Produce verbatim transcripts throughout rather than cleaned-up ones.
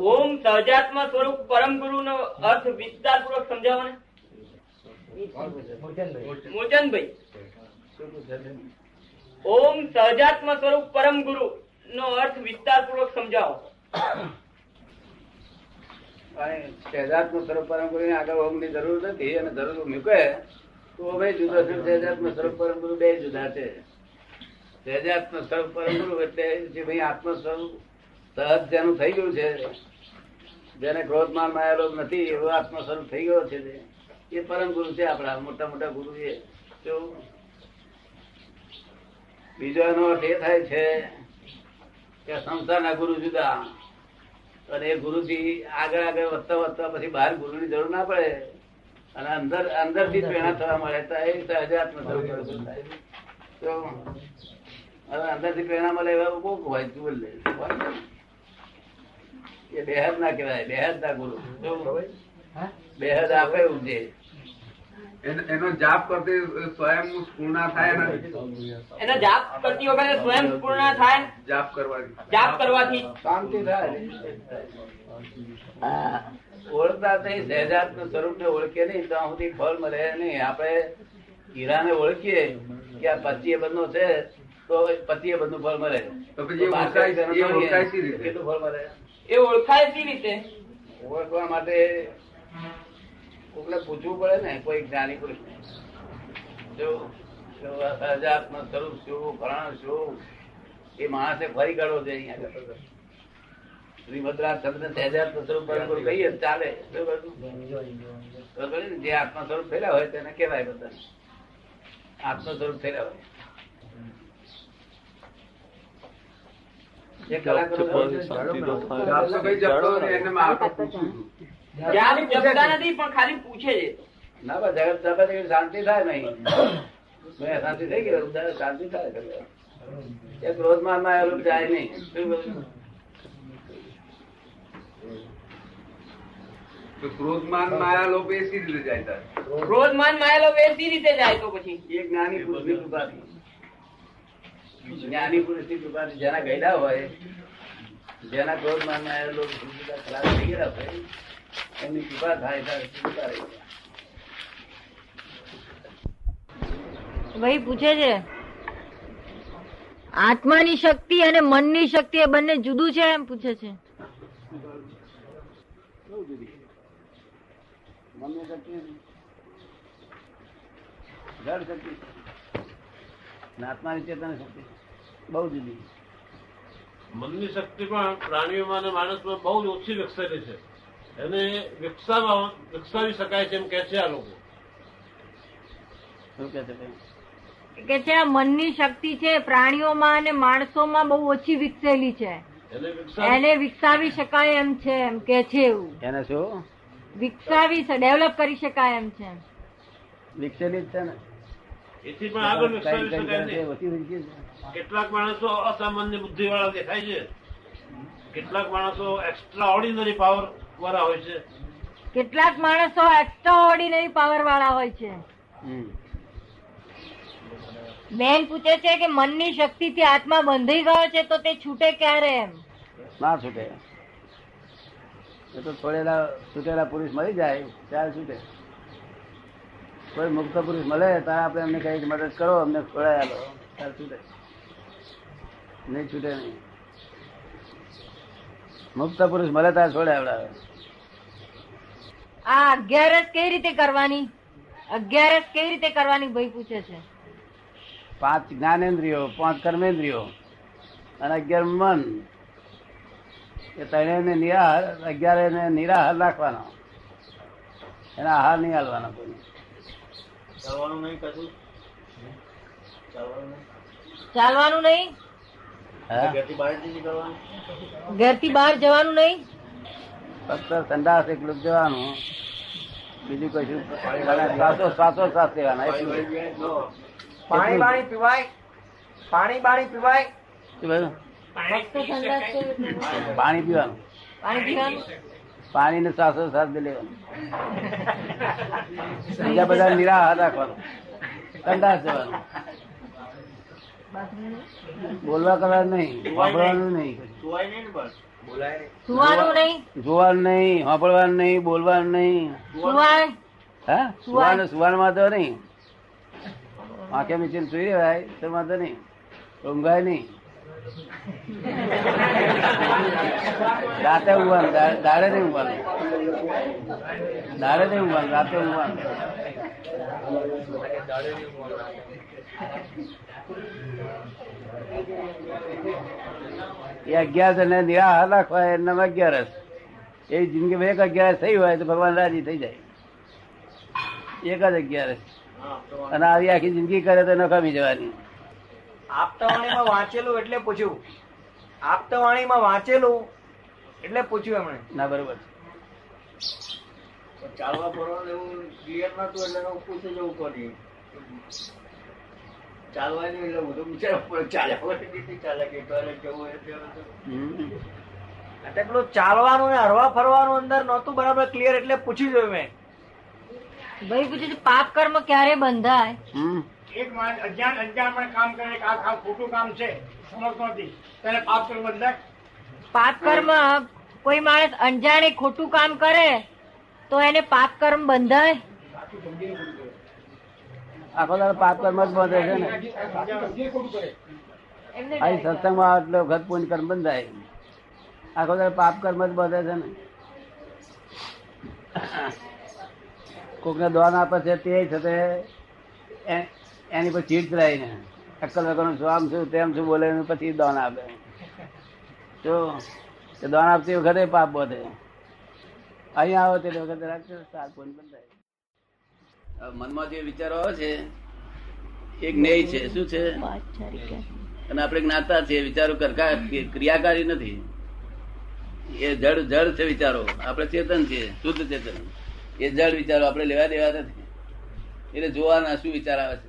ઓમ સહજાત્મા સ્વરૂપ પરમ ગુરુ નો અર્થ વિસ્તાર પૂર્વક સમજાવો ને મોચનભાઈ. ઓમ સહજાત્મા સ્વરૂપ પરમ ગુરુ નો અર્થ વિસ્તાર પૂર્વક સમજાવો. સહજાત્મ સ્વરૂપ પરમ ગુરુ ને આગળ ઓમ ની જરૂર નથી અને જરૂર મૂકે તો ભાઈ જુદો છે. સહજાત્મ સ્વરૂપ પરમ ગુરુ બે જુદા છે. સહજાત્મ સ્વરૂપ પરમ ગુરુ એટલે જે ભાઈ આત્મ સ્વરૂપ સહજ જેનું થઈ ગયું છે, જેને ક્રોધ માન માયા લોભ નથી એવો આત્મ સ્વરૂપ થઈ ગયો છે, એ પરમ ગુરુ છે. આપણા મોટા મોટા ગુરુ એ બીજો એનો અર્થ એ થાય છે કે સંસ્થાના ગુરુ જુદા અને એ ગુરુજી આગળ આગળ વધતા વધતા પછી બહાર ગુરુની જરૂર ના પડે અને અંદર અંદરથી પ્રેરણા થવા મળે તો એ સહજાત્મ સ્વરૂપ થાય. તો હવે અંદરથી પ્રેરણા મળે એવા બહુ હોય જુલ એ બેહદ ના કહેવાય. બેહદ ના ગુરુ બેહદ આપે ઉપજે. એનો જાપ કરતી સ્વયં પૂર્ણા થાય. એનો જાપ કરતી વખતે સ્વયં પૂર્ણા થાય. જાપ કરવાથી જાપ કરવાથી શાંતિ થાય. ઓળખતા નહીં સહેજાત નું સ્વરૂપ ને ઓળખીએ નહીં ત્યાં સુધી ફળ મળે નહીં. આપણે હીરા ને ઓળખીએ કે આ પચીએ બંધો છે તો પચીએ બંધુ ફળ મળે. તો પછી કેટલું ફળ મળે એ ઓળખાય સી રીતે? ઓળખવા માટે કોઈને પૂછવું પડે ને, કોઈ જ્ઞાની પુરુષ જો સહજાત્મ સ્વરૂપ શું પ્રાણ શું એ માણસે ફરી કાઢવો છે. અહીંયા શ્રીમદ્રા શબ્દ સહજાત્મ સ્વરૂપ પરમ કહીએ ચાલે ને. જે આત્મ સ્વરૂપ થયેલા હોય તેને કહેવાય બધા આત્મ સ્વરૂપ થયેલા હોય. જે કલાકાર નથી પણ ખાલી પૂછે છે ના ભાઈ શાંતિ થાય નહીં. શાંતિ થઈ ગઈ શાંતિ થાય. ક્રોધ માન માં જાય નહીં. ક્રોધ માન માયા લોપ એ સી રીતે જાય. ક્રોધ માન માયા લોપ એ સી રીતે જાય તો પછી એ જ્ઞાની પુરુષ ની કૃપાથી જ્ઞાની પુરુષ ની કૃપાથી જેના ગયેલા હોય જેના ક્રોધ માન માયા લોપ ખરાબ થઈ ગયેલા હોય એમની કૃપા થાય. ભાઈ પૂછે છે આત્માની શક્તિ અને મનની શક્તિ એ બંને જુદું છે એમ પૂછે છે. મનની શક્તિ જડ શક્તિ અને આત્માની ચેતન શક્તિ બહુ જુદી. મનની શક્તિ પણ પ્રાણીઓમાં અને માણસમાં બહુ જ ઓછી વિકસેલી છે. એને વિકસાવવા વિકસાવી શકાય છે એમ કે છે આ લોકો. શું કે છે કે છે આ મનની શક્તિ છે પ્રાણીઓમાં અને માણસોમાં બહુ ઓછી વિકસેલી છે, એને વિકસાવી શકાય એમ છે એમ કે છે. એવું એને શું વિકસાવી ડેવલપ કરી શકાય એમ છે. વિકસેલી છે ને એથી પણ આગળ વિકસાવી શકાય છે. કેટલાક માણસો અસામાન્ય બુદ્ધિ વાળા દેખાય છે, કેટલાક માણસો એક્સ્ટ્રા ઓર્ડિનરી પાવર વાળા હોય છે, કેટલાક માણસો એક્સ્ટ્રા ઓર્ડિનરી પાવર વાળા હોય છે. બેન પૂછે છે કે મનની શક્તિ થી આત્મા બંધાઈ ગયો છે તો તે છૂટે ક્યારે? એમ ના છૂટે. એ તો છોડેલા છૂટેલા પુરુષ મળી જાય ત્યારે છૂટે. કોઈ મુક્ત પુરુષ મળે ત્યારે આપણે એમને કઈ મદદ કરો અમને છોડાયા લો ત્યારે છૂટે. નહીં છૂટે નહીં. મુક્ત પુરુષ મળે ત્યારે છોડ્યા. આ અગિયારસ કઈ રીતે કરવાની? અગિયારસ કઈ રીતે કરવાની ભાઈ પૂછે છે. પાંચ જ્ઞાનેન્દ્રિયો, પાંચ કર્મેન્દ્રિયો અને અગિયાર મન, એ ત્રણેયને નિરાહાર અગિયારને નિરાહાર રાખવાનો. એને આહાર નહીં હાલવાનો. કોઈ ચાલવાનું નહીં, કશું ચાલવાનું નહીં, ઘરથી બહાર જવાનું નહીં, ફક્ત સંદાસ એકલું જવાનું. બીજું કશું શ્વાસો શ્વાસ લેવાના. પાણી બાણી પીવાય પાણી બાણી પીવાય પાણી પીવાનું પાણી ને શ્વાસો શ્વાસ લેવાનું. બીજા બધા નિરાહાર રાખવાનું, સંદાસ જવાનું, બોલવા કરવા નહીં, વાપરવાનું નહીં. સુવાનું નહીં, જોવાનું નહીં, સાંભળવાનું નહીં, બોલવાનું નહીં. હા, સુવાનું સુવાનું વાંધો નહીં. આંખે મીચીને સુઈ રહેવાય તો વાંધો નહીં, ઊંઘાય નહીં. રાતે ઊંઘવાનું, દાડે નહીં ઊંઘવાનું, દાડે નહીં ઊંઘવાનું, રાતે ઊંઘવાનું. એ અગિયારસ અને નિરાહાર રાખવા એમના અગિયારસ એ જિંદગી એક અગિયારસ થઈ હોય તો ભગવાન રાજી થઈ જાય. એક જ અગિયારસ અને આવી આખી જિંદગી કરે તો નકામી જવાની. આપતાવાણીમાં વાંચેલું એટલે પૂછ્યું, આપતાવાણીમાં વાંચેલું એટલે પૂછ્યું એમણે. ના બરોબર, ચાલવા ફરવાનું એવું ક્લિયર નતું એટલે પૂછું જવું પડ્યું. ચાલવાની એટલે બધું વિચાર ચાલવા ચાલે કે ટોયલેટ જવું એટલે પેલું ચાલવાનું ને હરવા ફરવાનું અંદર નહોતું બરાબર ક્લિયર એટલે પૂછી જોયું મેં. ભાઈ પૂછ્યું પાપ કર્મ ક્યારે બંધાય? એક માણસ અજ્ઞાન અજ્ઞાન કામ કરે કે આ ખોટું કામ છે, સમજતો નથી, ત્યારે પાપ કર્મ બંધાય? પાપ કર્મ કોઈ માણસ અંજાણે ખોટું કામ કરે તો એને પાપ કર્મ બંધાય? આખો દાડો પાપ કર્મ જ બંધે છે ને. આ સત્સંગમાં આટલો વખત પૂર્ણ કર્મ બંધાય, આખો દાડો પાપ કર્મ જ બંધે છે ને. કોકને દોન આપે છે તે છે એની પર ચીટ કરાવીને અક્કલ વગરનું શું આમ શું તેમ શું બોલે પછી દોન આપે, તો દોન આપતી વખતે પાપ બધે. અહીંયા આવે તે વખતે રાખજો સાર પૂર્ણ બંધાય. મનમાં જે વિચારો આવે છે એ જ્ઞેય છે. શું છે? અને આપણે જ્ઞાતા છે. વિચારો કરતા ક્રિયાકારી નથી, એ જડ જડ છે વિચારો. આપણે ચેતન છે, શુદ્ધ ચેતન. એ જડ વિચારો આપણે લેવા દેવા નથી. એટલે જોવાના શું વિચાર આવે છે,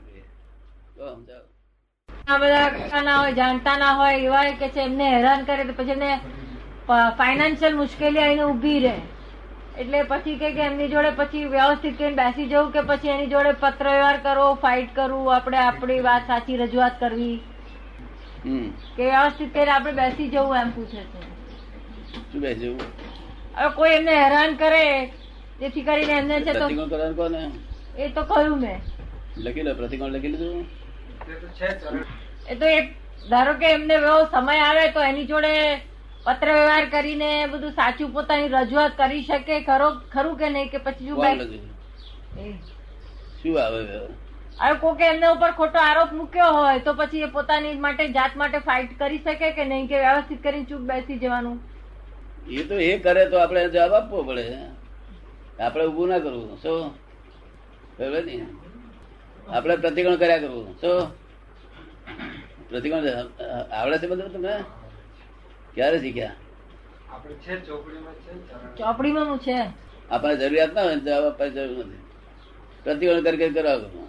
જાણતા ના હોય એવા કે છે એમને હેરાન કરે તો પછી એમને ફાઈનાન્શિયલ મુશ્કેલી આવીને ઉભી રહે. એટલે પછી કે એમની જોડે પછી વ્યવસ્થિત કરીને બેસી જવું કે પછી એની જોડે પત્ર વ્યવહાર કરવો, ફાઇટ કરવું, આપણે આપણી વાત સાચી રજૂઆત કરવી કે વ્યવસ્થિત કરીને આપણે બેસી જવું એમ પૂછે છે. હવે કોઈ એમને હેરાન કરે જેથી કરીને એમને છે તો એ તો કહ્યું મેં લખી લે પ્રતિકોણ લખી લીધું એ તો. એક ધારો કે એમને સમય આવે તો એની જોડે પત્ર વ્યવહાર કરીને બધું સાચું પોતાની રજૂઆત કરી શકે ખરો ખરું કે નહીં? કે પછી શું આવે હવે કોકે એમના ઉપર ખોટો આરોપ મૂક્યો હોય તો પછી એ પોતાની માટે જાત માટે ફાઇટ કરી શકે કે નહીં? કે વ્યવસ્થિત કરીને ચૂપ બેસી જવાનું એ તો એ કરે તો આપણે જવાબ આપવો પડે. આપણે ઉભું ના કરવું. શું બરોબર ને? આપડે પ્રતિકોણ કર્યા કરવું. શું પ્રતિકોણ આવડે છે બધું? તમે ક્યારે શીખ્યા? ચોપડીમાં છે. આપણે જરૂરિયાત ના હોય જવાબ આપવાની જરૂર નથી. પ્રતિકોણ કરી કરવા કરવું.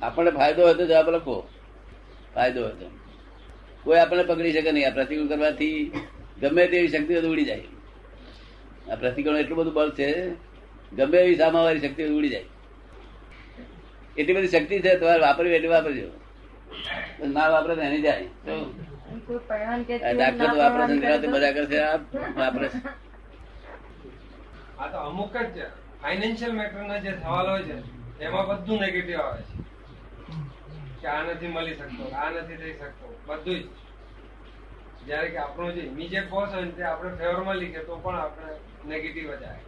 આપણને ફાયદો હોય તો જવાબ લખો, ફાયદો હોય તો. કોઈ આપણને પકડી શકે નહીં. આ પ્રતિકોણ કરવાથી ગમે તેવી શક્તિ ઉડી જાય. આ પ્રતિકોણ એટલું બધું બળ છે, ગમે એવી સામાવાળી શક્તિ ઉડી જાય. એટલી બધી શક્તિ છે તમારે વાપરવી એટલી વાપરજો, ના વાપરે તો એની જાય. ડાક્ટર તો ઓપરેશન કરાવતી મજા કરશે. આ તો અમુક જ ફાઈનાન્શિયલ મેટરના જે સવાલ હોય છે એમાં બધું નેગેટિવ આવે છે કે આ નથી મળી શકતો, આ નથી થઈ શકતો, બધું જ. જયારે કે આપણું જે ઇમિડિયેટ બોસ હોય ને તે આપણે ફેવરમાં લીધે તો પણ આપણે નેગેટિવ જ આવે.